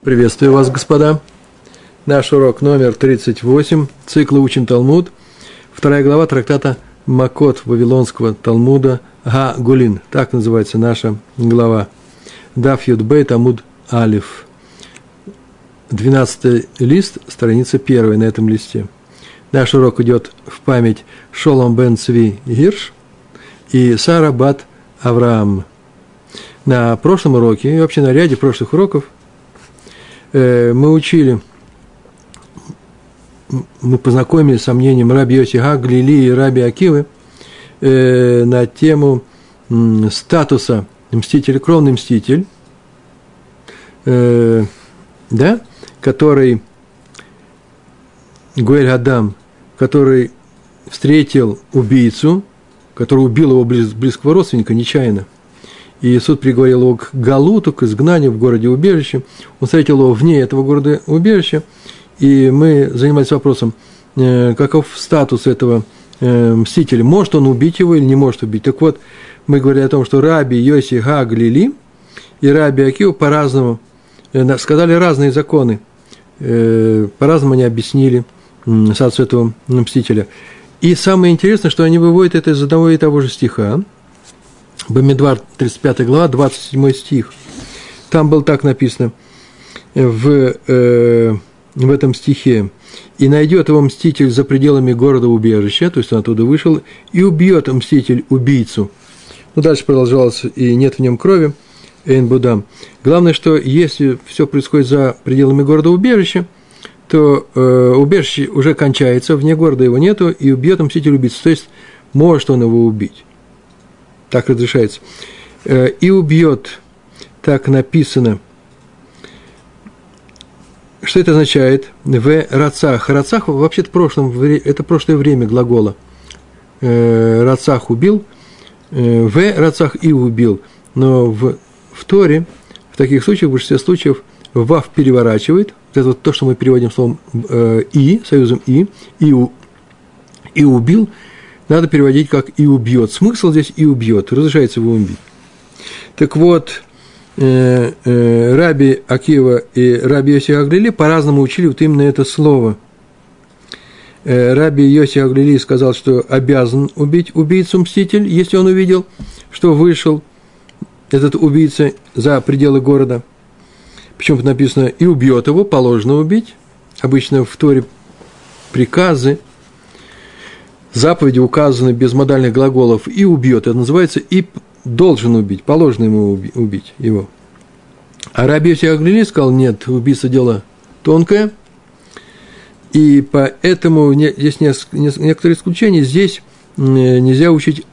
Приветствую вас, господа. Наш урок номер 38, цикла «Учим Талмуд», вторая глава трактата «Макот» Вавилонского Талмуда «Га Гулин». Так называется наша глава. Даф Бейт Амуд Алиф. 12 лист, страница 1 на этом листе. Наш урок идет в память Шолом Бен Цви Гирш и Сара Бат Авраам. На прошлом уроке и вообще на ряде прошлых уроков мы учили, мы познакомились с мнением Раби Йоси ха-Глили и Раби Акивы на тему статуса мстителя, кровный мститель, да, который Гуэль Адам, который встретил убийцу, который убил его близкого родственника нечаянно. И суд приговорил его к Галуту, к изгнанию в городе-убежище. Он встретил его вне этого города-убежища. И мы занимались вопросом, каков статус этого мстителя. Может он убить его или не может убить? Так вот, мы говорили о том, что Раби Йоси ха-Глили и Раби Акива по-разному сказали разные законы. По-разному они объяснили статус этого мстителя. И самое интересное, что они выводят это из одного и того же стиха. Бамидбар, 35 глава, 27 стих. Там было так написано в этом стихе. «И найдет его мститель за пределами города-убежища», то есть он оттуда вышел, «и убьет мститель убийцу». Ну, дальше продолжалось, «и нет в нем крови». Эйн Будам. Главное, что если все происходит за пределами города-убежища, то убежище уже кончается, вне города его нету, и убьет мститель убийцу. То есть может он его убить. Так разрешается. «И убьет», так написано. Что это означает? В рацах. Рацах вообще-то это прошлое время глагола. Рацах убил. В рацах и убил. Но в Торе, в таких случаях, в большинстве случаев, вав переворачивает. Это вот то, что мы переводим словом и, союзом и убил. Надо переводить как «и убьет». Смысл здесь «и убьет». Разрешается его убить. Так вот, Раби Акива и Раби Йоси ха-Глили по-разному учили вот именно это слово. Раби Йоси ха-Глили сказал, что обязан убить убийцу-мститель, если он увидел, что вышел этот убийца за пределы города. Причем написано «и убьет его», положено убить. Обычно в Торе приказы, заповеди указаны без модальных глаголов «и убьет». Это называется «и должен убить», положено ему убить его. А Раби Йоси ха-Глили сказал, нет, убийство – дело тонкое, и поэтому здесь некоторые исключения. Здесь нельзя учить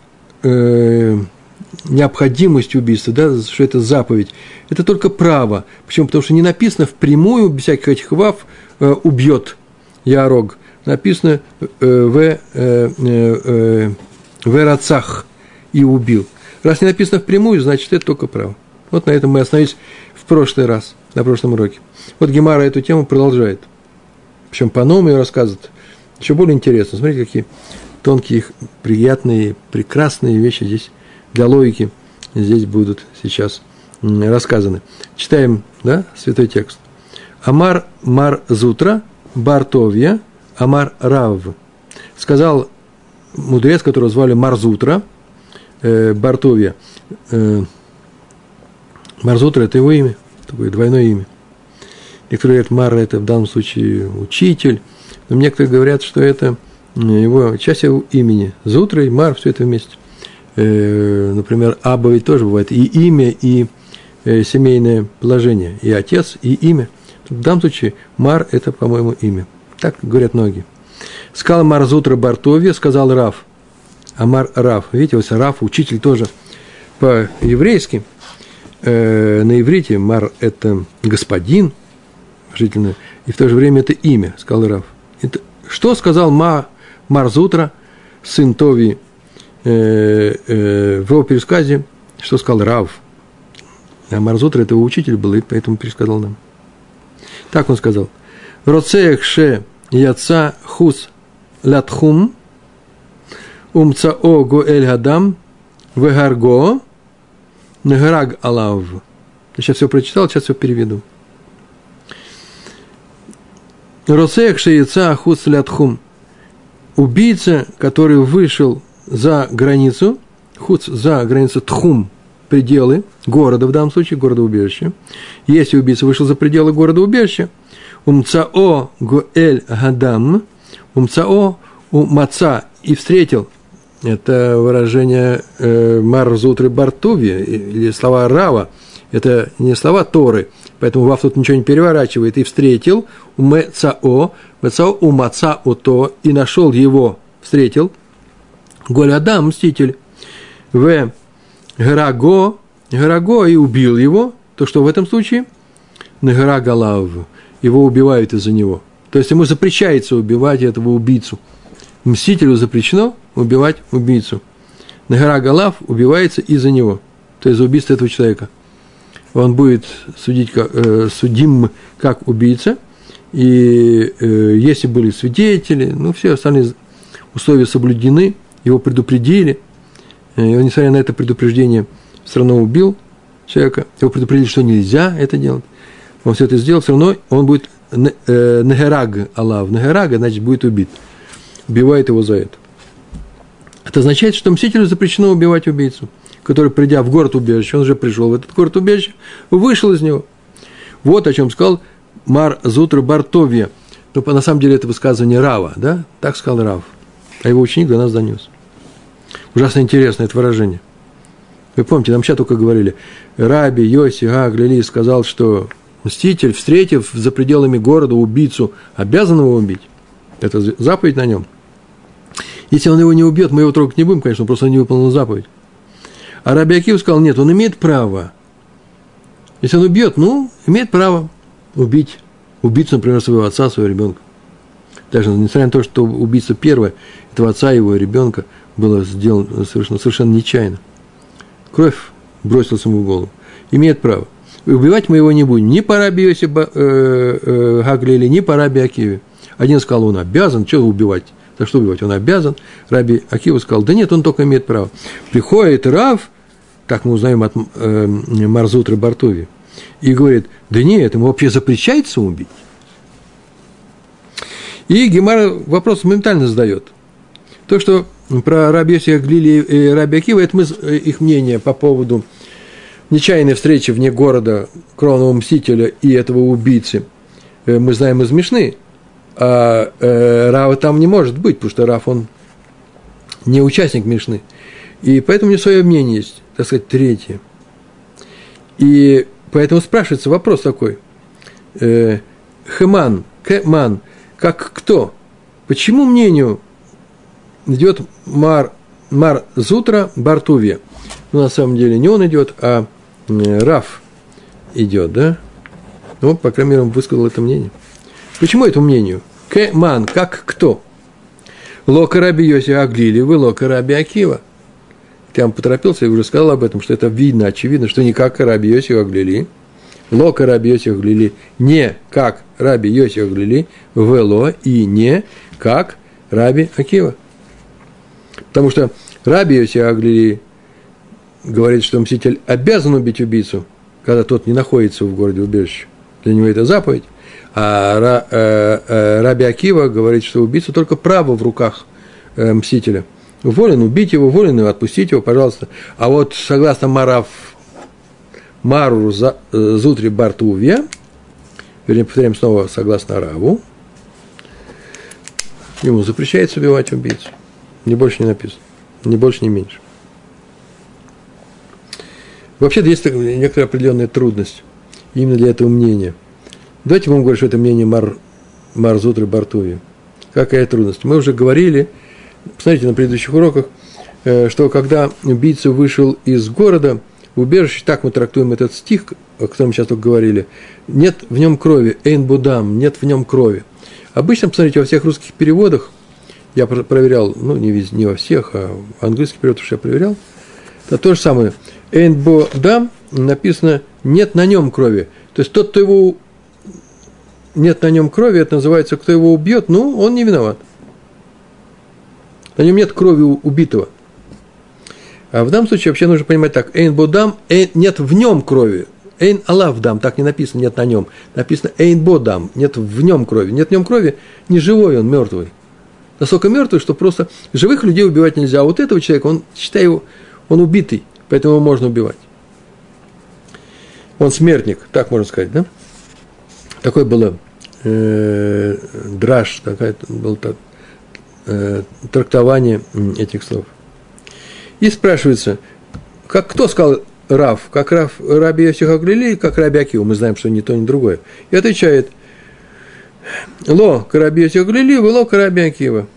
необходимость убийства, да, что это заповедь. Это только право. Почему? Потому что не написано впрямую, без всяких этих вав, «убьет яорог». Написано в рацах и убил. Раз не написано впрямую, значит, это только право. Вот на этом мы остановились в прошлый раз, на прошлом уроке. Вот Гемара эту тему продолжает. Причем по-новому ее рассказывает. Еще более интересно. Смотрите, какие тонкие, приятные, прекрасные вещи здесь для логики здесь будут сейчас рассказаны. Читаем, да, святой текст. Амар Мар Зутра бар Товия. Амар Рав, сказал мудрец, которого звали Мар Зутра бар Товия. Мар Зутра – это его имя, такое двойное имя. Некоторые говорят, Мар – это в данном случае учитель, но некоторые говорят, что это его часть его имени. Зутра и Мар – все это вместе. Например, Аба ведь тоже бывает и имя, и семейное положение, и отец, и имя. В данном случае Мар – это, по-моему, имя. Так говорят многие. Сказал Мар Зутра бар Товия, сказал Рав. Амар Рав. Видите, вот Рав, учитель тоже по-еврейски. На иврите Мар – это господин, и в то же время это имя, сказал Рав. Это, что сказал Мар Зутра, сын Товии, в его пересказе, что сказал Рав. А Мар Зутра – это его учитель был, и поэтому пересказал нам. Так он сказал. Роцеях ше яца хус латхум умцао гуэль адам вегарго награг алав. Я сейчас все прочитал, сейчас все переведу. Росех шеица ахус лятхум. Убийца, который вышел за границу, хуц за границу тхум, пределы города, в данном случае города-убежища. Если убийца вышел за пределы города-убежища, умцао гуэль гадам, умцао умаца, и встретил, это выражение Мар Зутра бар Товия, или слова Рава, это не слова Торы, поэтому Вав тут ничего не переворачивает, и встретил умцао, умцао умаца уто, и нашел его, встретил, гуэль Адам, мститель, в Граго, Граго, и убил его, то что в этом случае Награгалав, его убивают из-за него. То есть ему запрещается убивать этого убийцу. Мстителю запрещено убивать убийцу. Награгалав убивается из-за него, то есть за убийство этого человека. Он будет судим как убийца, и если были свидетели, ну, все остальные условия соблюдены, его предупредили, и он, несмотря на это предупреждение, все равно убил человека. Его предупредили, что нельзя это делать. Он все это сделал, все равно он будет нагераг Аллах. Нагераг, значит, будет убит. Убивает его за это. Это означает, что мстителю запрещено убивать убийцу, который, придя в город-убежище, он уже пришел в этот город-убежище, вышел из него. Вот о чем сказал Мар Зутра бар Товия. Но на самом деле это высказывание Рава, да? Так сказал Рав. А его ученик до нас донес. Ужасно интересно это выражение. Вы помните, нам сейчас только говорили, Рабби Йоси ха-Глили сказал, что мститель, встретив за пределами города убийцу, обязан его убить. Это заповедь на нем. Если он его не убьет, мы его трогать не будем, конечно, он просто не выполнил заповедь. А Раби Акива сказал, нет, он имеет право. Если он убьет, ну, имеет право убить. Убийцу, например, своего отца, своего ребенка. Даже несмотря на то, что убийца первая, этого отца, его ребенка, было сделано совершенно нечаянно. Кровь бросилась ему в голову. Имеет право. И убивать мы его не будем. Ни по Раби Йоси ха-Глили, ни по Раби Акиве. Один сказал, он обязан. Чего убивать? За что убивать? Он обязан. Раби Акива сказал, да нет, он только имеет право. Приходит Рав, так мы узнаем от Мар Зутра бар Товии, и говорит, да нет, ему вообще запрещается убить. И Гемара вопрос моментально задает. То, что про Раби Йоси ха-Глили и Раби Акива, это их мнение по поводу нечаянной встречи вне города кровного мстителя и этого убийцы, мы знаем из Мишны, а Рава там не может быть, потому что Рав, он не участник Мишны. И поэтому у него свое мнение есть, так сказать, третье. И поэтому спрашивается вопрос такой. Хэман, кэман, как кто? Почему мнению идет Мар Зутра бар Товия? Ну, на самом деле, не он идет, а Рав идет, да? Ну, по крайней мере, он высказал это мнение. Почему этому мнению? Кэ-ман, как кто? Лока Раби Йоси ха-Глили, вы лока Раби Акива. Я вам поторопился, я уже сказал об этом, что это видно, очевидно, что не как Раби Йоси ха-Глили. Лока Раби Йоси ха-Глили, не как Раби Йоси ха-Глили, вело и не как Раби Акива. Потому что Раби Йоси ха-Глили говорит, что мститель обязан убить убийцу, когда тот не находится в городе убежище. Для него это заповедь. А Раби Акива говорит, что убийца только право в руках мстителя. Волен убить его, волен отпустить его, пожалуйста. А вот согласно Мару Зутре бар Товия, вернее, повторяем снова, согласно Раву, ему запрещается убивать убийцу. Ни больше не написано, ни больше, ни меньше. Вообще, есть некоторая определенная трудность именно для этого мнения. Давайте будем говорить, что это мнение Мар Зутра бар Товия. Какая трудность? Мы уже говорили, посмотрите на предыдущих уроках, что когда убийца вышел из города, убежище, так мы трактуем этот стих, о котором мы сейчас только говорили, нет в нем крови, эйн будам, нет в нем крови. Обычно, посмотрите, во всех русских переводах, я проверял, ну, не во всех, а английский перевод уж я проверял, это то же самое. Эйн будам написано «нет на нем крови». То есть тот, кто его нет на нем крови, это называется, кто его убьет, ну, он не виноват. На нем нет крови убитого. А в данном случае вообще нужно понимать так: «Эйн будам» – «нет в нем крови». Эйн Алав дам, так не написано, нет на нем. Написано Эйн Бо дам, нет в нем крови. Нет в нем крови, не живой он, мертвый. Настолько мертвый, что просто живых людей убивать нельзя. А вот этого человека, он, считай его, он убитый, поэтому его можно убивать. Он смертник, так можно сказать, да? Такой был драж, такое было трактование этих слов. И спрашивается, как кто сказал Рав, как Рав Раби Йоси ха-Глили, как Раби Акива, мы знаем, что ни то, ни другое. И отвечает, ло к Раби Йоси ха-Глили, ло к Раби Акива.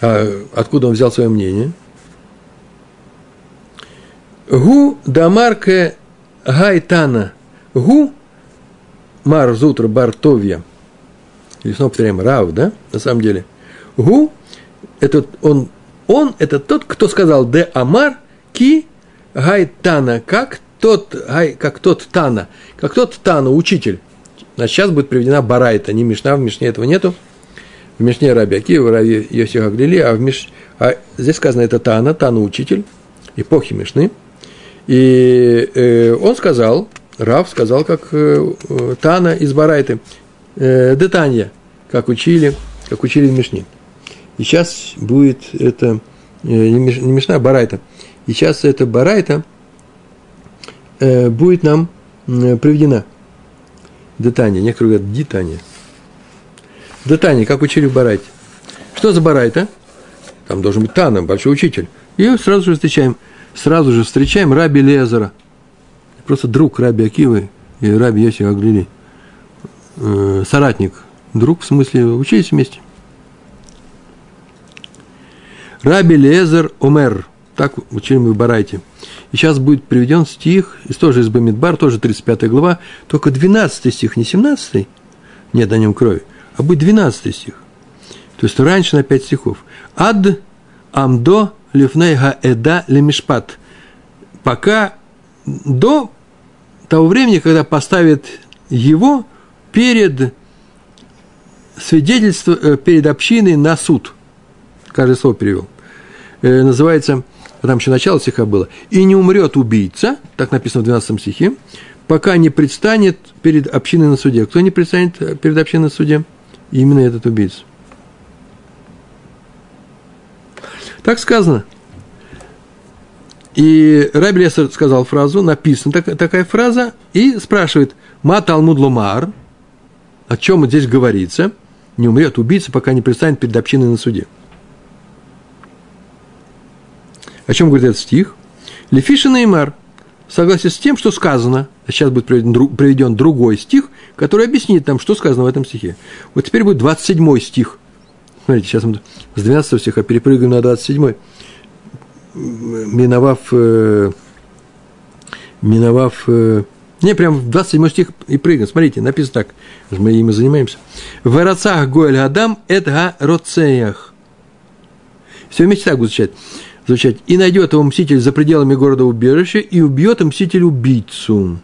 А откуда он взял свое мнение? Гу дамарке гай Тана. Гу Мар Зутра бар Товия. Или снова повторяем, Рав, да, на самом деле. Гу, это он это тот, кто сказал де амар ки гай Тана, как тот Тана, учитель. А сейчас будет приведена Барайта, не Мишна, в Мишне этого нету. В Мишне Раби Акива, Раби Йоси ха-Глили, а здесь сказано, это Тана, учитель эпохи Мишны. И он сказал, Рав сказал, как Тана из Барайты, Детанья, как учили в Мишне. И сейчас будет это, не Мишна, а Барайта. И сейчас эта Барайта будет нам приведена. Детанья, некоторые говорят, Детанья. Детанья, как учили в Барайте. Что за Барайта? Там должен быть Тана, большой учитель. И сразу же встречаем Раби Лезера. Просто друг Раби Акивы и Раби Йоси ха-Глили. Соратник. Друг, в смысле, учились вместе. Раби Лезер Омер. Так учили мы в Барайте. И сейчас будет приведен стих, тоже из Бамидбар, тоже 35 глава, только 12 стих, не 17, нет на нем крови, а будет 12 стих. То есть раньше на 5 стихов. Ад амдо лифнейга эда лемишпат. Пока до того времени, когда поставит его перед свидетельством, перед общиной на суд. Каждое слово перевел. Называется, там еще начало стиха было. И не умрет убийца, так написано в 12 стихе, пока не предстанет перед общиной на суде. Кто не предстанет перед общиной на суде? Именно этот убийца. Так сказано. И Раби Лезер сказал фразу, написана такая фраза, и спрашивает, «Ма талмуд ломар», о чем здесь говорится, «не умрет убийца, пока не предстанет перед общиной на суде». О чем говорит этот стих? «Лефиша неймар», в согласии с тем, что сказано, а сейчас будет приведен другой стих, который объяснит нам, что сказано в этом стихе. Вот теперь будет 27 стих. Смотрите, сейчас мы с 12 стиха перепрыгиваем на 27-й. Прям в 27 стих и прыгнем. Смотрите, написано так, мы им и занимаемся. В рацах Гуэль Адам эдга роцеях. Все вместе так будет звучать. И найдет его мститель за пределами города-убежища, и убьет мститель убийцу.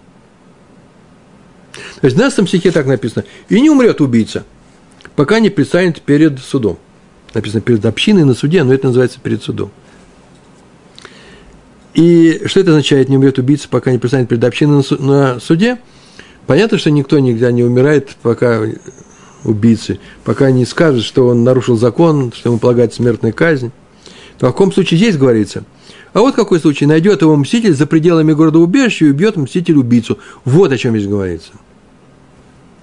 То есть в 12 стихе так написано. И не умрет убийца, пока не предстанет перед судом. Написано перед общиной на суде, но это называется перед судом. И что это означает, не умрет убийца, пока не предстанет перед общиной на суде? Понятно, что никто никогда не умирает, пока убийцы, пока не скажет, что он нарушил закон, что ему полагается смертная казнь. В каком случае здесь говорится? А вот какой случай? Найдет его мститель за пределами города-убежища и убьет мститель убийцу. Вот о чем здесь говорится.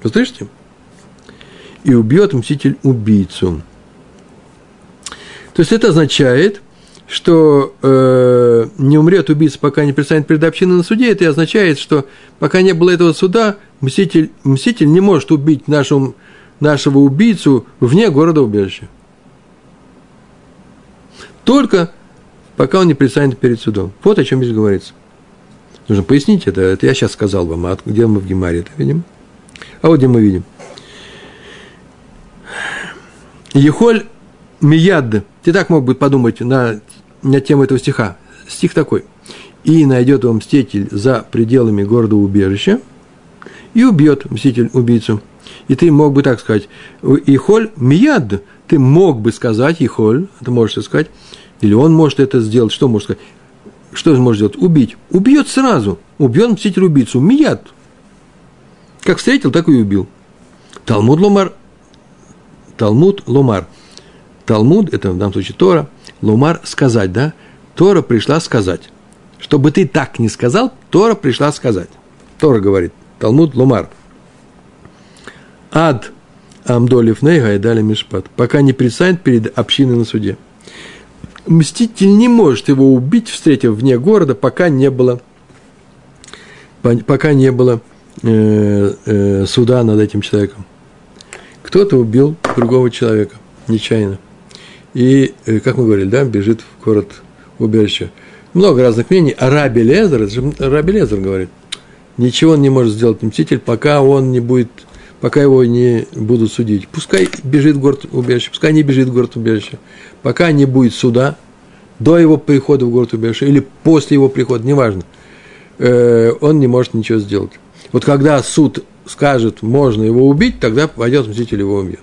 Вы слышите? И убьет мститель убийцу. То есть это означает, что не умрет убийца, пока не предстанет перед общиной на суде, это и означает, что пока не было этого суда, мститель не может убить нашего убийцу вне города-убежища. Только пока он не предстанет перед судом. Вот о чем здесь говорится. Нужно пояснить это. Это я сейчас сказал вам, а где мы в Гемаре это видим? А вот где мы видим. Ехоль мияд. Ты так мог бы подумать на тему этого стиха. Стих такой. И найдет его мститель за пределами города-убежища, и убьет мститель убийцу. И ты мог бы так сказать. Ихоль мияд. Ты мог бы сказать, Ихоль, ты можешь сказать, или он может это сделать, что может сказать? что он может делать? Убить. Убьет сразу. Убьет мститель убийцу. Мияд. Как встретил, так и убил. Талмуд Ломар. Талмуд, это в данном случае Тора. Ломар сказать, да? Тора пришла сказать. Чтобы ты так не сказал, Тора пришла сказать. Тора говорит. Талмуд Ломар. Ад амдолифней гайдали мишпат. Пока не предстанет перед общиной на суде. Мститель не может его убить, встретив вне города, пока не было суда над этим человеком. Кто-то убил другого человека нечаянно. И, как мы говорили, да, бежит в город убежище. Много разных мнений. А Раби Лезер говорит, ничего он не может сделать мститель, пока его не будут судить. Пускай бежит в город убежище, пускай не бежит в город убежище, пока не будет суда, до его прихода в город убежище или после его прихода, неважно, он не может ничего сделать. Вот когда суд скажет, можно его убить, тогда пойдет мститель, его убьет.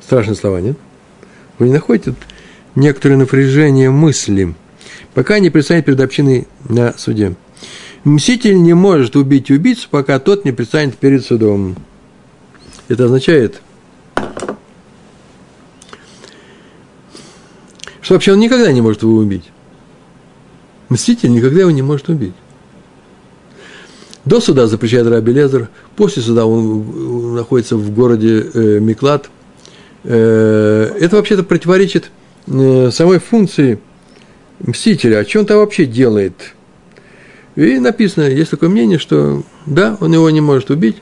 Страшные слова, нет? Вы не находите некоторое напряжение мысли, пока не предстанет перед общиной на суде. Мститель не может убить убийцу, пока тот не предстанет перед судом. Это означает, что вообще он никогда не может его убить. Мститель никогда его не может убить. До суда запрещает Раби Лезер, после суда он находится в городе Миклат. Это вообще-то противоречит самой функции мстителя. А что он там вообще делает? И написано, есть такое мнение, что да, он его не может убить,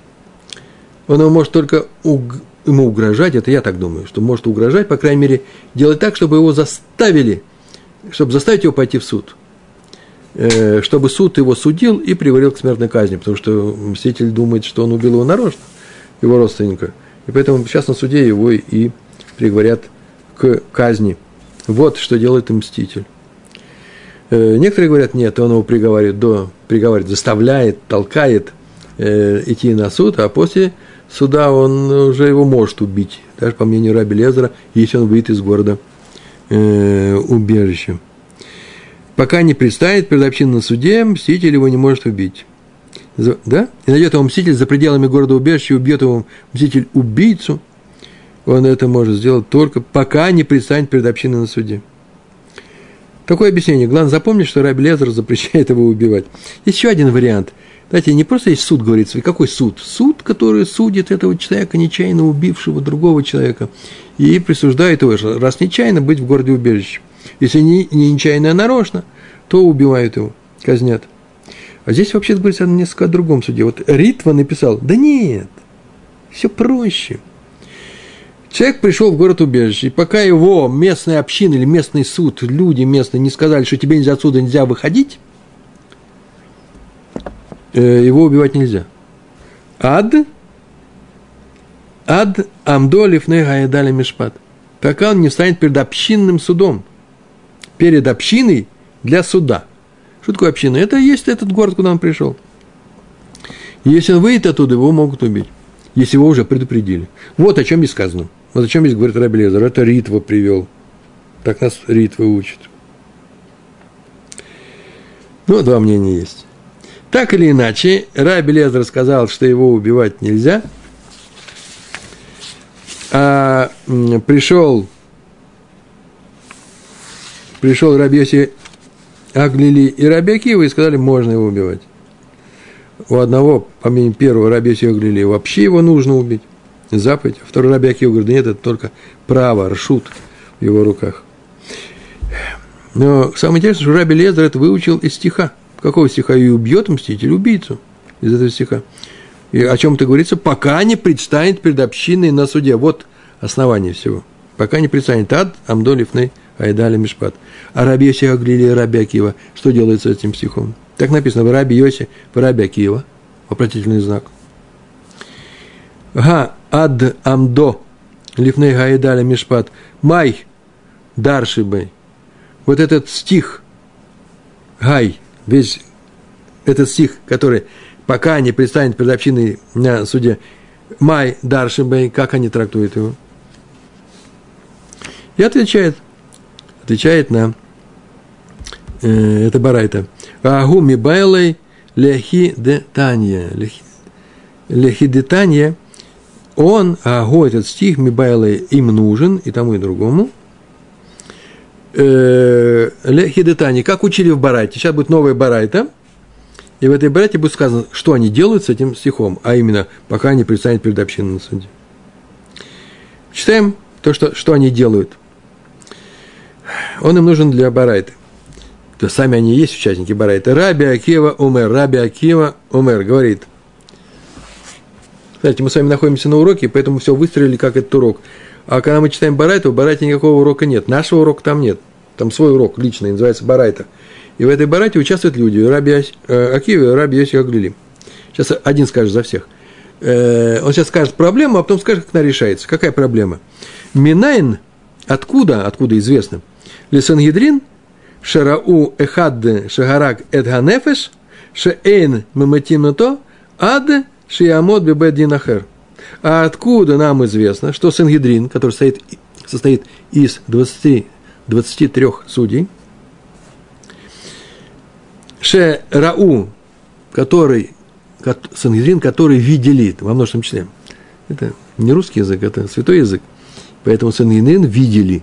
он его может только ему угрожать, это я так думаю, что может угрожать, по крайней мере, делать так, чтобы его заставили, чтобы заставить его пойти в суд, чтобы суд его судил и приговорил к смертной казни, потому что мститель думает, что он убил его нарочно, его родственника, и поэтому сейчас на суде его и приговорят к казни. Вот что делает мститель. Некоторые говорят, нет, он его приговаривает, заставляет, толкает идти на суд, а после суда он уже его может убить, даже по мнению Раби Лезера, если он выйдет из города убежища. Пока не предстанет перед общиной на суде, мститель его не может убить. Да? И найдет его мститель за пределами города убежища, убьет его мститель убийцу, он это может сделать только пока не предстанет перед общиной на суде. Такое объяснение. Главное запомнить, что Раби Лезер запрещает его убивать. Есть еще один вариант. Знаете, не просто есть суд, говорится. Какой суд? Суд, который судит этого человека, нечаянно убившего другого человека, и присуждает его, раз нечаянно, быть в городе убежище. Если не нечаянно, а нарочно, то убивают его, казнят. А здесь вообще-то говорится несколько о другом суде. Вот Ритва написал, да нет, все проще. Человек пришел в город убежище, и пока его местная община или местный суд, люди местные не сказали, что тебе отсюда нельзя выходить, его убивать нельзя. Ад амдолиф негаедали мишпат. Пока он не встанет перед общинным судом, перед общиной для суда. Что такое община? Это и есть этот город, куда он пришел. Если он выйдет оттуда, его могут убить. Если его уже предупредили. Вот о чем здесь сказано. Вот о чем здесь говорит Раби Лезер. Это Ритва привел. Так нас Ритва учит. Ну, два мнения есть. Так или иначе, Раби Лезер сказал, что его убивать нельзя. А пришел Рабби Йоси ха-Глили и Раби Акива и сказали, можно его убивать. У одного, по мнению первого, Раби Йоси ха-Глили, вообще его нужно убить. Заповедь. А второй Раби Акива говорит, нет, это только право, ршут в его руках. Но самое интересное, что Раби Лезер это выучил из стиха. Какого стиха? И убьет мститель убийцу. Из этого стиха. И о чем это говорится? Пока не предстанет перед общиной на суде. Вот основание всего. Пока не предстанет ад, амдолифны, айдали мишпат. А Раби Йоси ха-Глили и Раби Акива, что делается с этим стихом? Так написано в Раби Йоси, в Раби Акива, вопросительный знак. Га ад амдо лифней гаидаля мишпат май даршибай. Вот этот стих гай, весь этот стих, который пока не предстанет перед общиной на суде май даршибай, как они трактуют его? И отвечает нам это Барайта. Агу мибайлей лехи де танья. Лехи де танья. Он, агу, этот стих, мибайлей им нужен, и тому, и другому. Лехи де танья. Как учили в Барайте. Сейчас будет новая Барайта. И в этой Барайте будет сказано, что они делают с этим стихом. А именно, пока они предстанет перед общиной на суде. Читаем то, что они делают. Он им нужен для Барайты. То сами они и есть участники Барайты. Раби Акива умер, говорит. Кстати, мы с вами находимся на уроке, поэтому все выстроили, как этот урок. А когда мы читаем Барайту, в Барайте никакого урока нет. Нашего урока там нет. Там свой урок личный, называется Барайта. И в этой Барайте участвуют люди. Раби Акива и Рабби Йоси ха-Глили. Сейчас один скажет за всех. Он сейчас скажет проблему, а потом скажет, как она решается. Какая проблема? Минайн, откуда известно? Ле Сангедрин, шарау эхад шагарак эдганефеш, шеэйн мематимнато, ад шиямот бебединахер. А откуда нам известно, что Сангедрин, который состоит из 23 судей, шарау, Сангедрин, который видели, во множественном числе. Это не русский язык, это святой язык. Поэтому Сангедрин видели,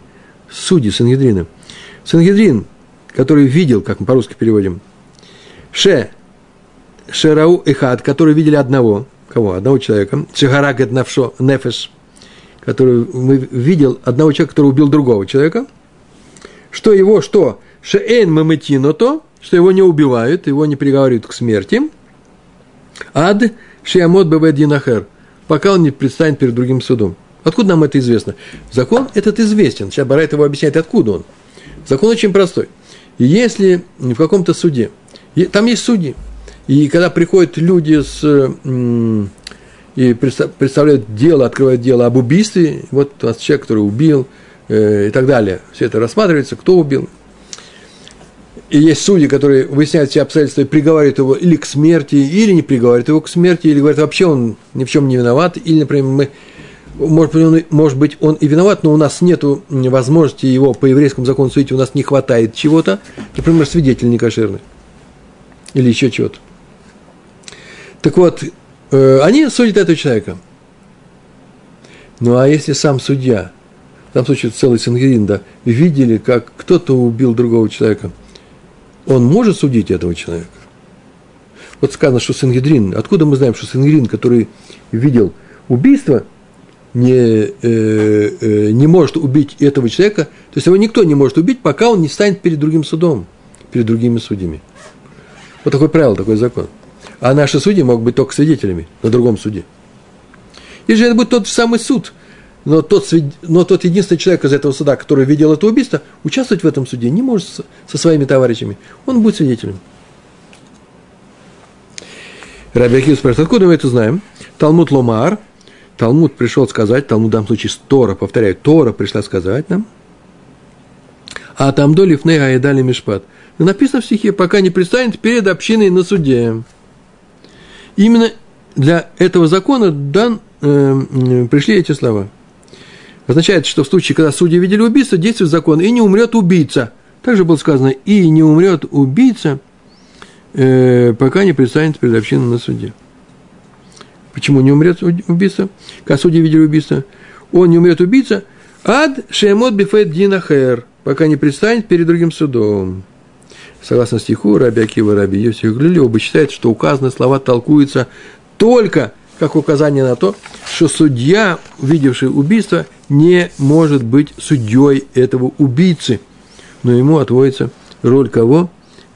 судьи Сангедрина. Сангедрин, который видел, как мы по-русски переводим, шерау и хад, который видели одного, кого? Одного человека. Шегарак эт навшо нефеш, который видел одного человека, который убил другого человека. Что его, что? Шеэн мамытино то, что его не убивают, его не приговаривают к смерти. Ад шиамот бевединахер, пока он не предстанет перед другим судом. Откуда нам это известно? Закон этот известен. Сейчас Барайт его объясняет, откуда он. Закон очень простой. Если в каком-то суде, там есть судьи, и когда приходят люди и представляют дело, открывают дело об убийстве, вот у нас человек, который убил, и так далее, все это рассматривается, кто убил. И есть судьи, которые выясняют все обстоятельства и приговаривают его или к смерти, или не приговаривают его к смерти, или говорят, вообще он ни в чем не виноват, или, например, может быть, он и виноват, но у нас нет возможности его по еврейскому закону судить, у нас не хватает чего-то, например, свидетель некошерный или еще чего-то. Так вот, они судят этого человека. Ну, а если сам судья, в данном случае целый Сангедрин, да, видели, как кто-то убил другого человека, он может судить этого человека? Вот сказано, что Сангедрин, откуда мы знаем, что Сангедрин, который видел убийство, не может убить этого человека, то есть его никто не может убить, пока он не встанет перед другим судом, перед другими судьями. Вот такое правило, такой закон. А наши судьи могут быть только свидетелями на другом суде. Или же это будет тот же самый суд, но тот единственный человек из этого суда, который видел это убийство, участвовать в этом суде не может со своими товарищами. Он будет свидетелем. Раби Акива спрашивает, откуда мы это знаем? Талмуд Ломар. Талмуд пришел сказать, Талмуд в данном случае Тора, повторяю, Тора пришла сказать нам. А там доли фней аедали мишпат. Написано в стихе, пока не предстанет перед общиной на суде. Именно для этого закона пришли эти слова. Означает, что в случае, когда судьи видели убийство, действует закон, и не умрет убийца. Также было сказано, и не умрет убийца, пока не предстанет перед общиной на суде. Почему не умрет убийца? Когда судьи видели убийство, он не умрет убийца. Ад шеемот бифет динахер, пока не предстанет перед другим судом. Согласно стиху, Раби Акива, Раби Йоси ха-Глили, оба считают, что указанные слова толкуются только как указание на то, что судья, увидевший убийство, не может быть судьей этого убийцы, но ему отводится роль кого?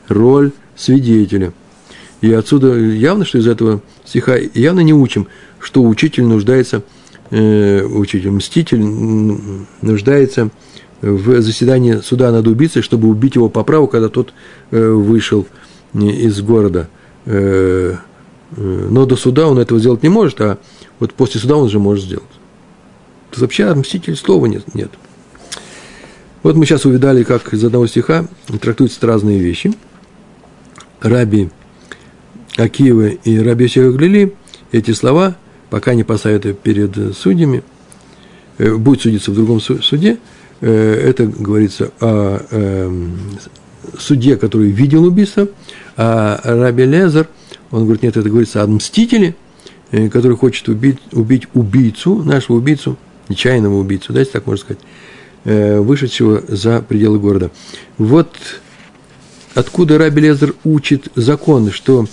Роль свидетеля. И отсюда явно, что из этого стиха явно не учим, что мститель нуждается в заседании суда над убийцей, чтобы убить его по праву, когда тот вышел из города. Но до суда он этого сделать не может, а вот после суда он же может сделать. То вообще мститель слова нет. Вот мы сейчас увидали, как из одного стиха трактуются разные вещи. Раби Акива и Раби Йоси ха-Глили эти слова, пока не поставят перед судьями, будет судиться в другом суде, это говорится о судье, который видел убийство, а Раби Лезер, он говорит, нет, это говорится о мстителе, который хочет убить убийцу, нашего убийцу, нечаянного убийцу, да, если так можно сказать, вышедшего за пределы города. Вот откуда Раби Лезер учит закон, что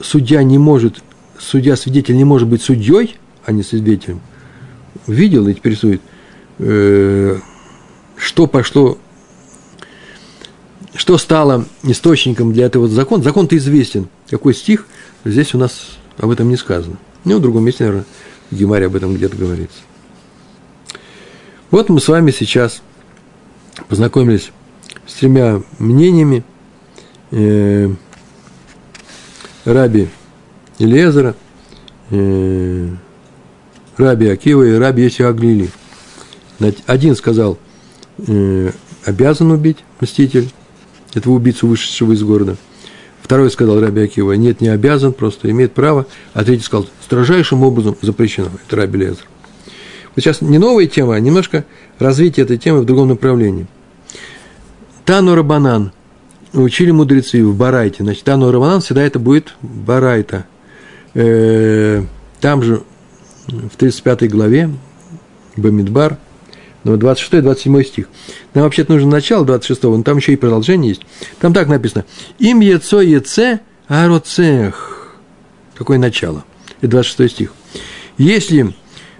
судья-свидетель не может быть судьей, а не свидетелем, видел и теперь сует, что пошло, что стало источником для этого закона. Закон-то известен. Какой стих? Здесь у нас об этом не сказано. Ну, в другом месте, наверное, в Гемаре об этом где-то говорится. Вот мы с вами сейчас познакомились с тремя мнениями Раби Элиэзера, Раби Акива и Рабби Йоси ха-Глили. Один сказал, обязан убить мститель, этого убийцу, вышедшего из города. Второй сказал, Раби Акива, нет, не обязан, просто имеет право. А третий сказал, строжайшим образом запрещено. Это Раби Лезер. Вот сейчас не новая тема, а немножко развитие этой темы в другом направлении. Тану Рабанан учили мудрецы в Барайте. Значит, Тану Рабанан всегда это будет Барайта. Там же в 35 главе Бамидбар, 26-27 стих. Нам вообще-то нужно начало 26-го, но там еще и продолжение есть. Там так написано. «Им яцо яце ароцех». Какое начало? Это 26 стих. «Если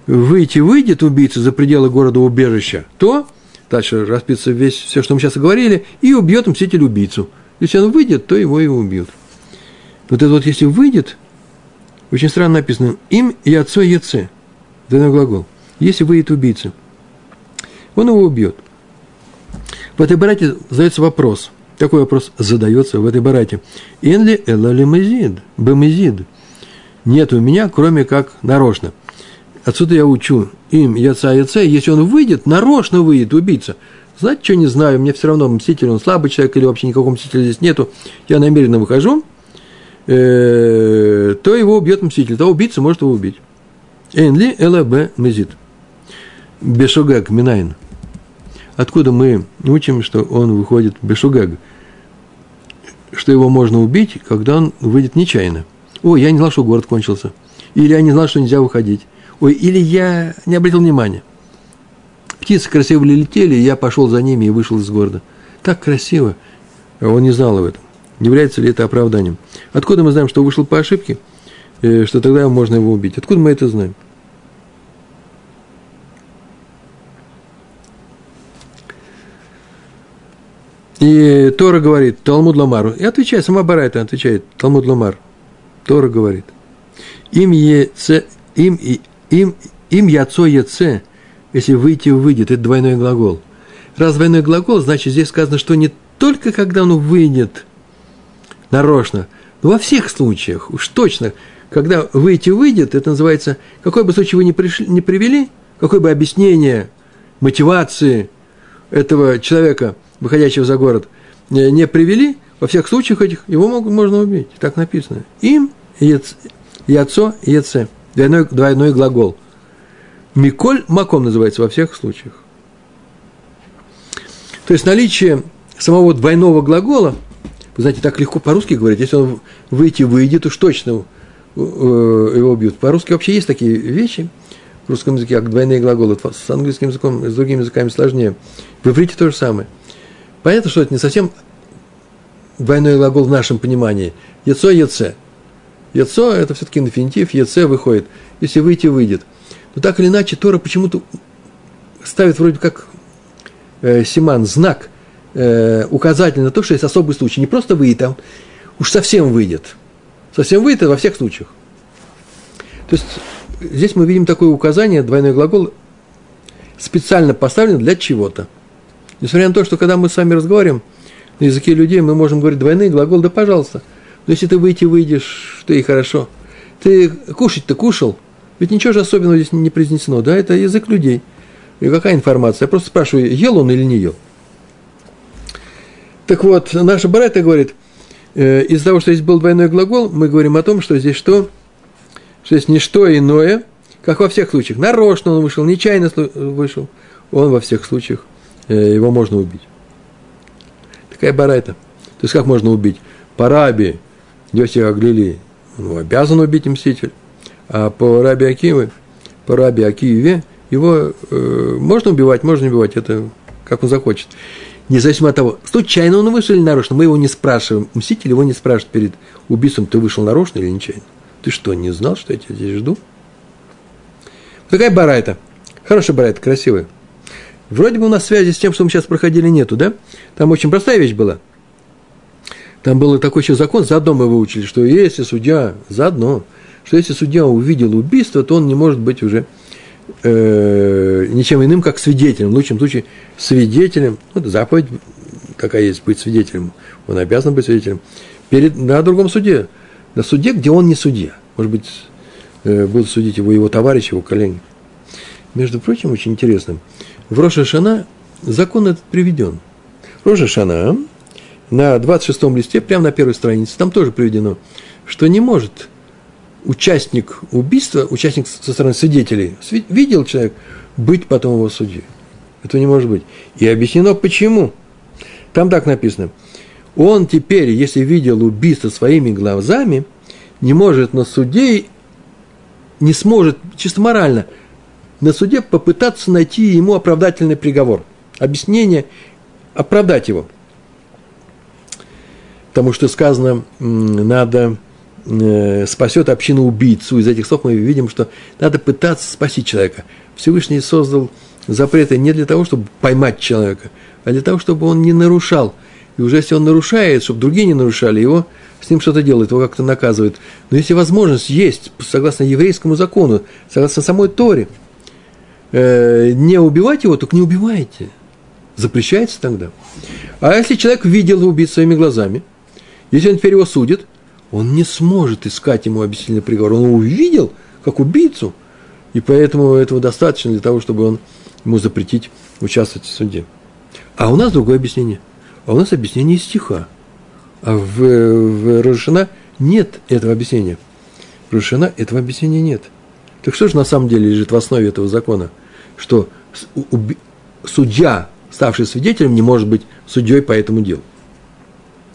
выйдет убийца за пределы города-убежища, то...» Дальше расписывается все, что мы сейчас говорили, и убьет мститель убийцу. Если он выйдет, то его и убьют. Вот это вот «если выйдет», очень странно написано. «Им яцо яце». Двойной глагол. «Если выйдет убийца». Он его убьет. В этой барате задается вопрос. Такой вопрос задается в этой барате. «Энли элали мезид, бэмезид». «Нет у меня, кроме как нарочно». Отсюда я учу. «Им яца яце». Если он выйдет, нарочно выйдет убийца. Знаете, что не знаю, мне все равно мститель, он слабый человек, или вообще никакого мстителя здесь нету. Я намеренно выхожу, то его убьет мститель. То убийца может его убить. «Энли эла бэмезид». Бешугаг, минайн. Откуда мы учим, что он выходит бешугаг? Что его можно убить, когда он выйдет нечаянно. Ой, я не знал, что город кончился. Или я не знал, что нельзя выходить. Ой, или я не обратил внимания. Птицы красиво летели, я пошел за ними и вышел из города. Так красиво. Он не знал об этом. Является ли это оправданием? Откуда мы знаем, что вышел по ошибке, что тогда можно его убить? Откуда мы это знаем? И Тора говорит, Талмуд Ламару. И отвечает, сама Барайта отвечает, Талмуд Ламар. Тора говорит. Им яцо яце, если выйти выйдет, это двойной глагол. Раз двойной глагол, значит, здесь сказано, что не только когда он выйдет нарочно, но во всех случаях, уж точно, когда выйти выйдет, это называется, какой бы случай вы ни привели, какое бы объяснение, мотивации этого человека, выходящего за город, не привели, во всех случаях этих его можно убить. Так написано. Им яцо яце. Двойной глагол. Миколь маком называется во всех случаях. То есть наличие самого двойного глагола, вы знаете, так легко по-русски говорить, если он выйдет, уж точно его убьют. По-русски вообще есть такие вещи в русском языке, как двойные глаголы. С английским языком, с другими языками сложнее. В иврите то же самое. Понятно, что это не совсем двойной глагол в нашем понимании. Яцо, яце. Яцо – это все-таки инфинитив, яце выходит. Если выйти, выйдет. Но так или иначе, Тора почему-то ставит вроде как симан, знак, указатель на то, что есть особый случай. Не просто выйдет, а уж совсем выйдет. Совсем выйдет во всех случаях. То есть здесь мы видим такое указание, двойной глагол специально поставлен для чего-то. Несмотря на то, что когда мы с вами разговариваем на языке людей, мы можем говорить двойные глаголы, да пожалуйста. Но если ты выйдешь, то и хорошо. Ты кушать-то кушал, ведь ничего же особенного здесь не произнесено, да, это язык людей. И какая информация? Я просто спрашиваю, ел он или не ел. Так вот, наша Барайта говорит, из-за того, что здесь был двойной глагол, мы говорим о том, что здесь что? Что здесь не что иное, как во всех случаях. Нарочно он вышел, нечаянно вышел, он во всех случаях. Его можно убить. Такая барайта. То есть, как можно убить? По Рабби Йоси ха-Глили, ну, обязан убить мститель. А по Раби Акиве, его можно убивать, можно не убивать, это как он захочет. Независимо от того, случайно он вышел или нарочно, мы его не спрашиваем. Мститель его не спрашивает перед убийством, ты вышел нарочно или нечаянно. Ты что, не знал, что я тебя здесь жду? Такая барайта. Хорошая барайта, красивая. Вроде бы у нас связи с тем, что мы сейчас проходили, нету, да? Там очень простая вещь была. Там был такой еще закон, заодно мы выучили, что если судья, заодно, что если судья увидел убийство, то он не может быть уже ничем иным, как свидетелем. В лучшем случае свидетелем, ну, это заповедь какая есть, быть свидетелем, он обязан быть свидетелем, на другом суде, на суде, где он не судья. Может быть, будут судить его товарищи, его коллеги. Между прочим, очень интересно, в Рош ха-Шана закон этот приведен. Рош ха-Шана на 26-м листе, прямо на первой странице, там тоже приведено, что не может участник убийства, участник со стороны свидетелей, видел человек, быть потом его судьей. Этого не может быть. И объяснено, почему. Там так написано. Он теперь, если видел убийство своими глазами, не может на суде, не сможет, чисто морально, на суде попытаться найти ему оправдательный приговор, объяснение, оправдать его. Потому что сказано, надо спасет общину убийцу. Из этих слов мы видим, что надо пытаться спасти человека. Всевышний создал запреты не для того, чтобы поймать человека, а для того, чтобы он не нарушал. И уже если он нарушает, чтобы другие не нарушали, его с ним что-то делают, его как-то наказывают. Но если возможность есть, согласно еврейскому закону, согласно самой Торе, не убивать его, так не убивайте. Запрещается тогда. А если человек видел убийцу своими глазами, если он теперь его судит, он не сможет искать ему объяснительный приговор. Он его увидел как убийцу, и поэтому этого достаточно для того, чтобы ему запретить участвовать в суде. А у нас другое объяснение. А у нас объяснение из стиха. А в Рош ха-Шана нет этого объяснения. В Рош ха-Шана этого объяснения нет. Так что же на самом деле лежит в основе этого закона? Что судья, ставший свидетелем, не может быть судьей по этому делу.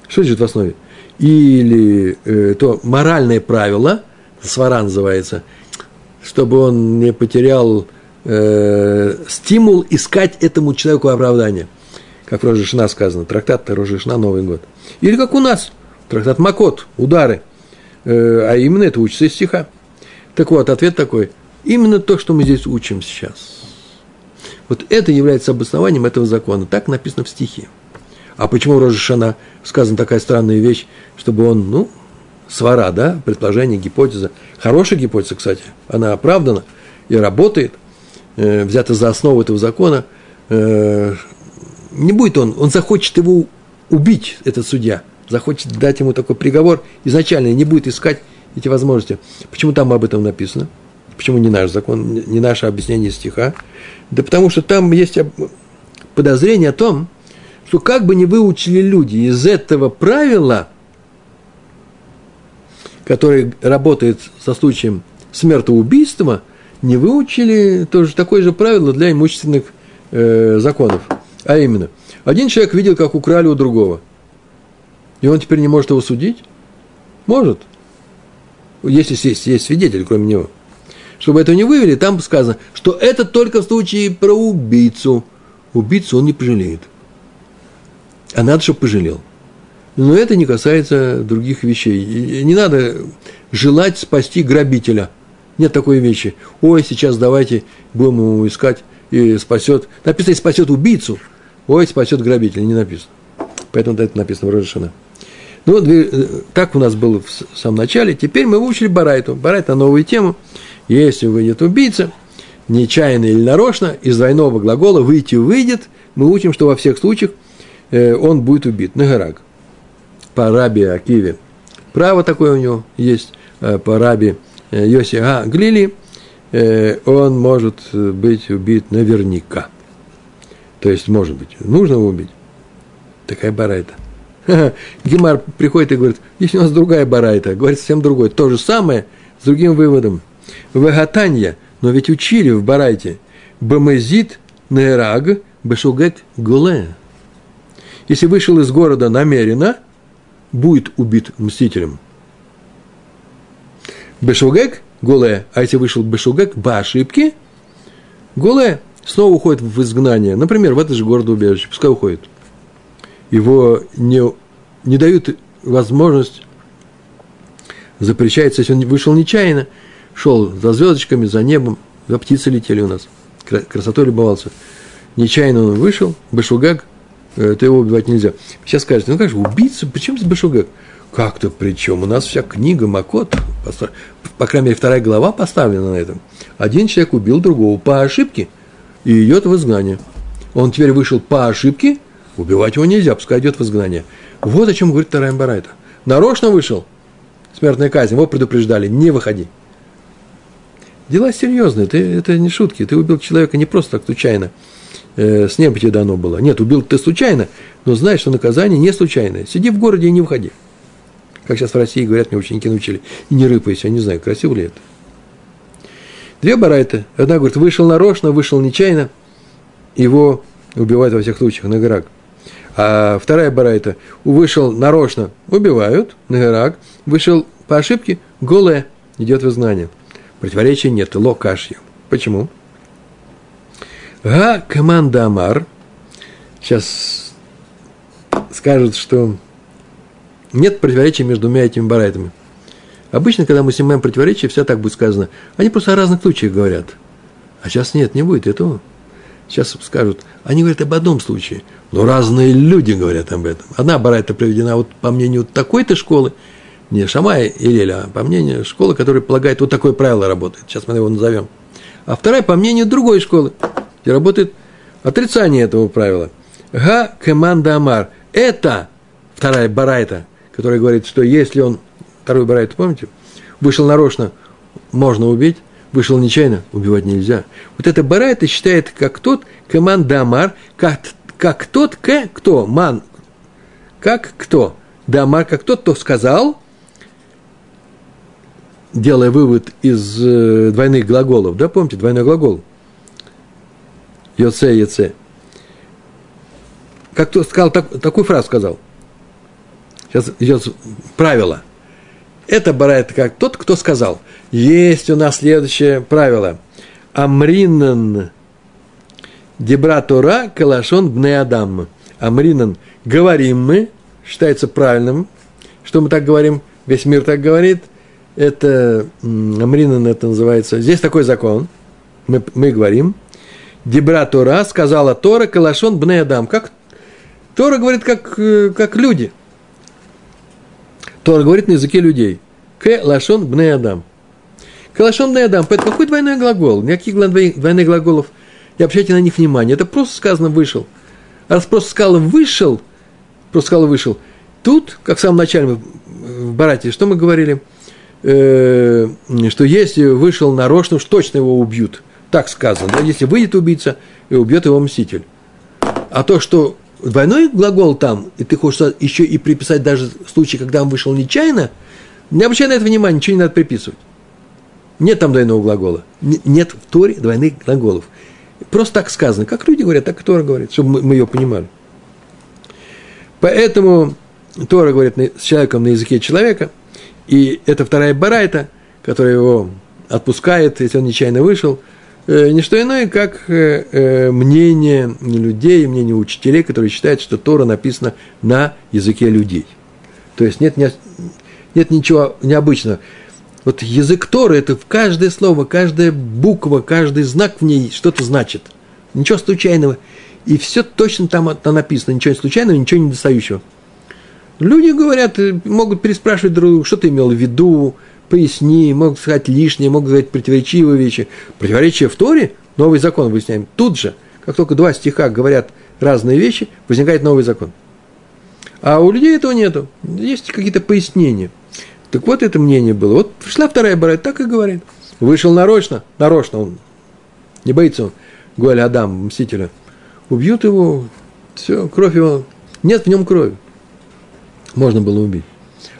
Что лежит в основе? Или то моральное правило, свара называется, чтобы он не потерял стимул искать этому человеку оправдание. Как в Рош ха-Шана сказано, трактат Рош ха-Шана Новый год. Или как у нас, трактат Макот, удары. А именно это учится из стиха. Так вот, ответ такой. Именно то, что мы здесь учим сейчас. Вот это является обоснованием этого закона. Так написано в стихе. А почему в Рош ха-Шана сказана такая странная вещь, чтобы он, ну, свара, да, предположение, гипотеза. Хорошая гипотеза, кстати, она оправдана и работает, взята за основу этого закона. Не будет он захочет его убить, этот судья, захочет дать ему такой приговор изначально, и не будет искать эти возможности. Почему там об этом написано? Почему не наш закон, не наше объяснение стиха? Да потому что там есть подозрение о том, что как бы ни выучили люди из этого правила, которое работает со случаем смертоубийства, не выучили тоже такое же правило для имущественных законов. А именно, один человек видел, как украли у другого, и он теперь не может его судить? Может, если есть свидетель, кроме него. Чтобы этого не вывели, там сказано, что это только в случае про убийцу. Убийцу он не пожалеет. А надо, чтобы пожалел. Но это не касается других вещей. И не надо желать спасти грабителя. Нет такой вещи. Ой, сейчас давайте будем его искать, и спасет. Написано, и спасет убийцу. Ой, спасет грабителя. Не написано. Поэтому это написано в Рош ха-Шана. Ну, так у нас было в самом начале. Теперь мы выучили барайту. Барайта – новую тему. Если выйдет убийца, нечаянно или нарочно, из двойного глагола «выйти» выйдет, мы учим, что во всех случаях он будет убит. Нагараг. По Раби Акиве. Право такое у него есть. По Раби Йоси ха-Глили он может быть убит наверняка. То есть, может быть, нужно его убить. Такая барайта. Гемар приходит и говорит, есть у нас другая барайта. Говорит совсем другой. То же самое, с другим выводом. Вегатанья, но ведь учили в барайте. Бамезит нераг бешугет гуле. Если вышел из города намеренно, будет убит мстителем. Бешугек – голая. А если вышел Бешугек по ошибке, голая снова уходит в изгнание. Например, в это же город-убежище. Пускай уходит. Его не дают возможность, запрещается, если он вышел нечаянно, шел за звездочками, за небом, за птицы летели у нас. Красотой любовался. Нечаянно он вышел, Бешугек, то его убивать нельзя. Сейчас скажете, ну как же, убийца, причем с Бешугек? Как-то причем? У нас вся книга Макот, по крайней мере, 2 глава поставлена на этом. Один человек убил другого по ошибке и идет в изгнание. Он теперь вышел по ошибке, убивать его нельзя, пускай идет в изгнание. Вот о чем говорит Барайта. Нарочно вышел, смертная казнь, его предупреждали, не выходи. Дела серьезные, это не шутки, ты убил человека не просто так случайно, с неба тебе дано было. Нет, убил ты случайно, но знаешь, что наказание не случайное. Сиди в городе и не выходи. Как сейчас в России говорят, мне ученики научили. И не рыпайся, я не знаю, красиво ли это. 2 барайты. Одна говорит, вышел нарочно, вышел нечаянно. Его убивают во всех случаях, награк. А 2 барайта. Вышел нарочно, убивают, награк. Вышел по ошибке, голая, идет в изгнание. Противоречия нет, локашья. Почему? Га команда Амар. Сейчас скажут, что... Нет противоречия между двумя этими барайтами. Обычно, когда мы снимаем противоречия, все так будет сказано. Они просто о разных случаях говорят. А сейчас нет, не будет этого. Сейчас скажут, они говорят об одном случае. Но разные люди говорят об этом. Одна барайта приведена вот по мнению такой-то школы, не Шамай и Реля, а по мнению школы, которая полагает, вот такое правило работает. Сейчас мы его назовем. А 2 по мнению другой школы, где работает отрицание этого правила. Га команда Амар. Это 2 барайта. Который говорит, что если он, 2 барайт, помните, вышел нарочно, можно убить, вышел нечаянно, убивать нельзя. Вот это барайта считает как тот командамар, как тот кто, ман, как кто, дамар, как тот, кто сказал, делая вывод из двойных глаголов, да, помните, двойной глагол, йоце, йоце, как кто сказал, такую фразу сказал. Сейчас идет правило. Это барайта как тот, кто сказал. Есть у нас следующее правило. Амринан дебратура калашон бне адам. Амринан. Говорим мы. Считается правильным. Что мы так говорим? Весь мир так говорит. Это амринан, это называется. Здесь такой закон. Мы говорим. Дебратура сказала Тора калашон бне адам. Как? Тора говорит, как люди. Тора говорит на языке людей. К лашон бне адам. К лашон бне адам. Поэтому какой двойной глагол? Никаких двойных глаголов. Не обращайте на них внимания. Это просто сказано «вышел». А раз просто сказано «вышел», тут, как в самом начале в Барате, что мы говорили? Что если вышел нарочно, уж точно его убьют. Так сказано. Да? Если выйдет убийца, и убьет его мститель. А то, что двойной глагол там, и ты хочешь еще и приписать даже случай, когда он вышел нечаянно, не обращай на это внимания, ничего не надо приписывать. Нет там двойного глагола. Нет в Торе двойных глаголов. Просто так сказано. Как люди говорят, так и Тора говорит, чтобы мы ее понимали. Поэтому Тора говорит с человеком на языке человека, и это 2 барайта, которая его отпускает, если он нечаянно вышел, не что иное, как мнение людей, мнение учителей, которые считают, что Тора написана на языке людей. То есть нет ничего необычного. Вот язык Торы – это каждое слово, каждая буква, каждый знак в ней что-то значит. Ничего случайного. И все точно там написано. Ничего случайного, ничего недостающего. Люди говорят, могут переспрашивать друг друга, что ты имел в виду, поясни, могут сказать лишнее, могут сказать противоречивые вещи. Противоречие в Торе, новый закон выясняем. Тут же, как только 2 стиха говорят разные вещи, возникает новый закон. А у людей этого нету. Есть какие-то пояснения. Так вот это мнение было. Вот пришла 2 барайта, так и говорит. Вышел нарочно он. Не боится он Гуэль Адам, мстителя. Убьют его, все, кровь его. Нет в нем крови. Можно было убить.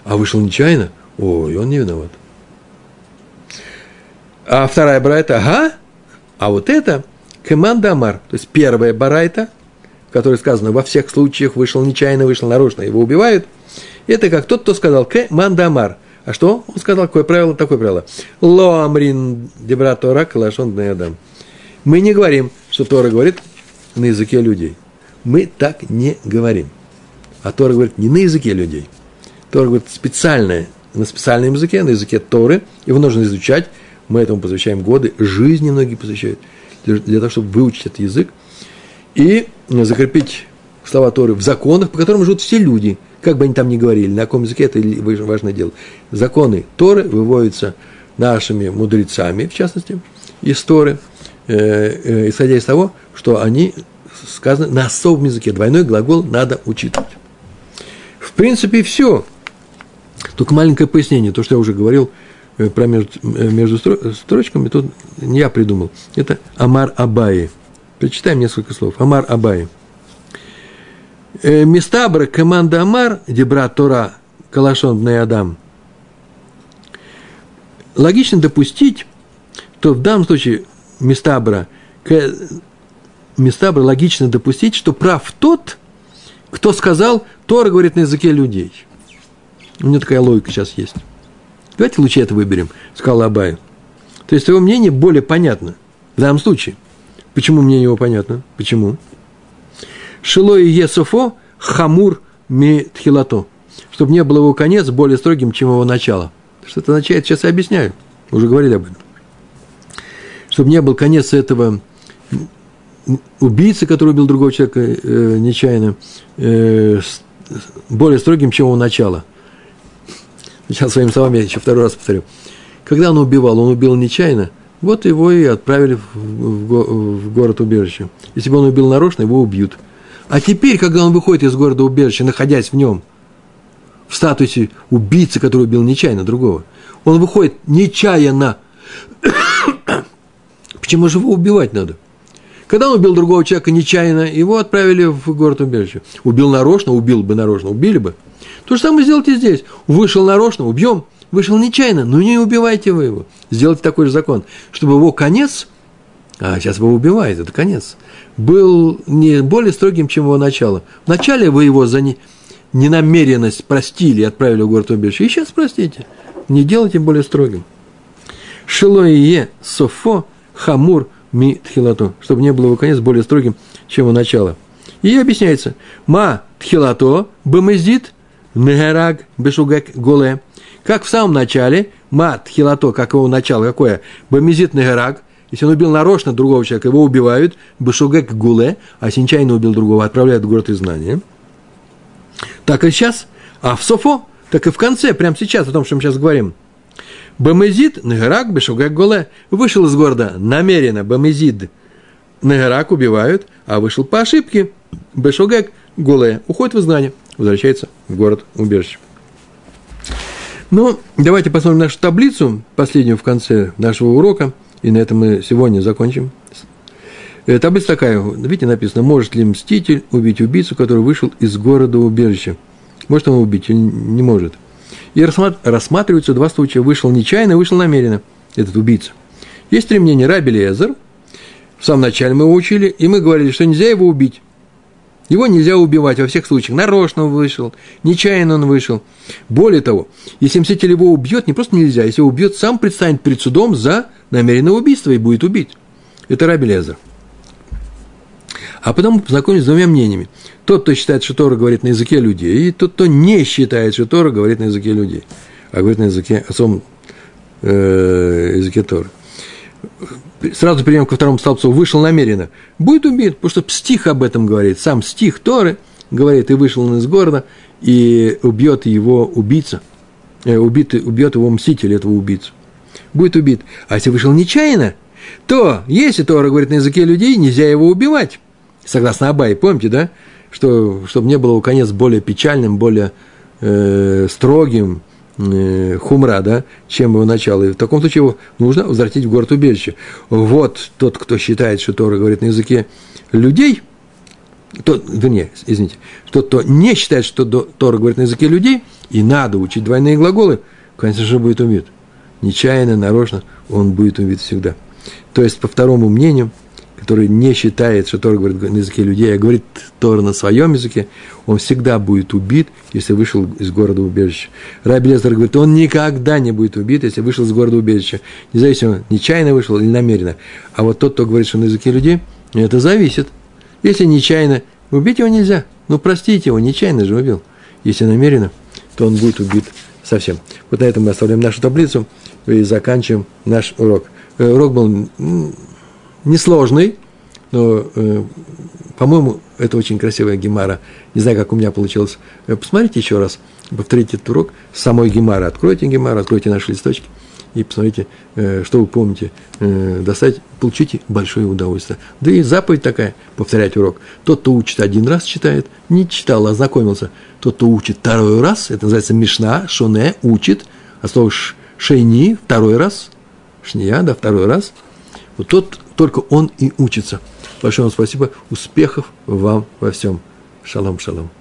А вышел нечаянно. Ой, он не виноват. А 2 барайта, ага, а вот это команда Амар, то есть 1 барайта, в которой сказано «во всех случаях вышел нечаянно, вышел нарочно, его убивают», это как тот, кто сказал «кэ мандамар». А что он сказал? Какое правило? Такое правило. «Ло амрин дебра тора калашон бней адам». Мы не говорим, что Тора говорит на языке людей. Мы так не говорим. А Тора говорит не на языке людей. Тора говорит специально, на специальном языке, на языке Торы. Его нужно изучать. Мы этому посвящаем годы. Жизни многие посвящают. Для того, чтобы выучить этот язык. И закрепить слова Торы в законах, по которым живут все люди. Как бы они там ни говорили, на каком языке, это важное дело. Законы Торы выводятся нашими мудрецами, в частности, из Торы, исходя из того, что они сказаны на особом языке. Двойной глагол надо учитывать. В принципе, все. Только маленькое пояснение. То, что я уже говорил про между строчками, тут не я придумал. Это Амар Абайи. Прочитаем несколько слов. Амар Абайи. Мистабра команда Амар, дебра Тора, калашон бней адам. Логично допустить, что в данном случае мистабра логично допустить, что прав тот, кто сказал, Тора говорит на языке людей. У меня такая логика сейчас есть. Давайте лучше это выберем, сказал Абай. То есть его мнение более понятно в данном случае. Почему мнение его понятно? Почему? Шило и есуфо хамур ми тхилато. Чтобы не был его конец более строгим, чем его начало. Что это означает, сейчас я объясняю. Мы уже говорили об этом. Чтобы не был конец этого убийцы, который убил другого человека нечаянно, более строгим, чем его начало. Сейчас своими словами я еще второй раз повторю. Когда он убил нечаянно, вот его и отправили в город-убежище. Если бы он убил нарочно, его убьют. А теперь, когда он выходит из города-убежища, находясь в нем, в статусе убийцы, который убил нечаянно другого, он выходит нечаянно. Почему же его убивать надо? Когда он убил другого человека нечаянно, его отправили в город-убежище. Убил нарочно, убил бы нарочно, убили бы. То же самое сделайте здесь. Вышел нарочно, убьем. Вышел нечаянно, но не убивайте вы его. Сделайте такой же закон, чтобы его конец... А сейчас вы убиваете, это конец. Был не более строгим, чем его начало. Вначале вы его за ненамеренность простили и отправили в город-убежище. И сейчас простите. Не делайте более строгим. Шилое софо хамур ми тхилато. Чтобы не было его конец более строгим, чем его начало. И объясняется. Ма тхилато бамездит негераг бешугак голе. Как в самом начале. Ма тхилато, как его начало, какое? Бамездит негераг. Если он убил нарочно другого человека, его убивают, бешугек гуле, а если нечаянно убил другого, отправляют в город изгнания. Так и сейчас, а в софо, так и в конце, прямо сейчас, о том, что мы сейчас говорим. Бамезид, негерак, бешугек гуле, вышел из города намеренно, бамезид, негерак убивают, а вышел по ошибке, бешугек гуле, уходит в изгнание, возвращается в город-убежище. Ну, давайте посмотрим нашу таблицу, последнюю в конце нашего урока. И на этом мы сегодня закончим. Таблица такая, видите, написано, может ли мститель убить убийцу, который вышел из города-убежища? Может он убить или не может? И рассматриваются два случая. Вышел нечаянно, вышел намеренно этот убийца. Есть три мнения. Раби Лезер, в самом начале мы его учили, и мы говорили, что нельзя его убить. Его нельзя убивать во всех случаях. Нарочно он вышел, нечаянно он вышел. Более того, если мститель его убьет, не просто нельзя, если его убьет, сам предстанет перед судом за намеренное убийство и будет убить. Это Раби Лезер. А потом мы познакомились с двумя мнениями. Тот, кто считает, что Тора говорит на языке людей, и тот, кто не считает, что Тора говорит на языке людей, а говорит на языке, особом языке Торы. Сразу перейдем ко второму столбцу. Вышел намеренно. Будет убит, потому что стих об этом говорит. Сам стих Торы говорит, и вышел он из города, и убьет его убийца. Убьет его мститель, этого убийцу. Будет убит. А если вышел нечаянно, то если Тора говорит на языке людей, нельзя его убивать. Согласно Абайи, помните, да? Что, чтобы не было его конец более печальным, более строгим, хумра, да, чем его начало. И в таком случае его нужно возвратить в город-убежище. Вот тот, кто считает, что Тора говорит на языке людей, тот, кто не считает, что Тора говорит на языке людей, и надо учить двойные глаголы, конечно же, будет убит. Нечаянно, нарочно он будет убит всегда. То есть, по второму мнению, который не считает, что Тора говорит на языке людей, а говорит Тора на своем языке, он всегда будет убит, если вышел из города убежища. Раби Лезер говорит, он никогда не будет убит, если вышел из города убежища. Независимо, нечаянно вышел или намеренно. А вот тот, кто говорит, что на языке людей, это зависит. Если нечаянно, убить его нельзя. Ну, простите его, нечаянно же убил. Если намеренно, то он будет убит совсем. Вот на этом мы оставляем нашу таблицу и заканчиваем наш урок. Урок был несложный, но, по-моему, это очень красивая гемара. Не знаю, как у меня получилось. Посмотрите еще раз, повторите этот урок с самой гемары. Откройте гемару, откройте наши листочки и посмотрите, что вы помните. Достать, получите большое удовольствие. Да и заповедь такая, повторять урок. Тот, кто учит один раз, читает, не читал, а знакомился. Тот, кто учит второй раз, это называется мишна, шоне, учит, а слово шейни, второй раз, шния, да, второй раз. Вот тот, только он и учится. Большое вам спасибо. Успехов вам во всем. Шалом, шалом.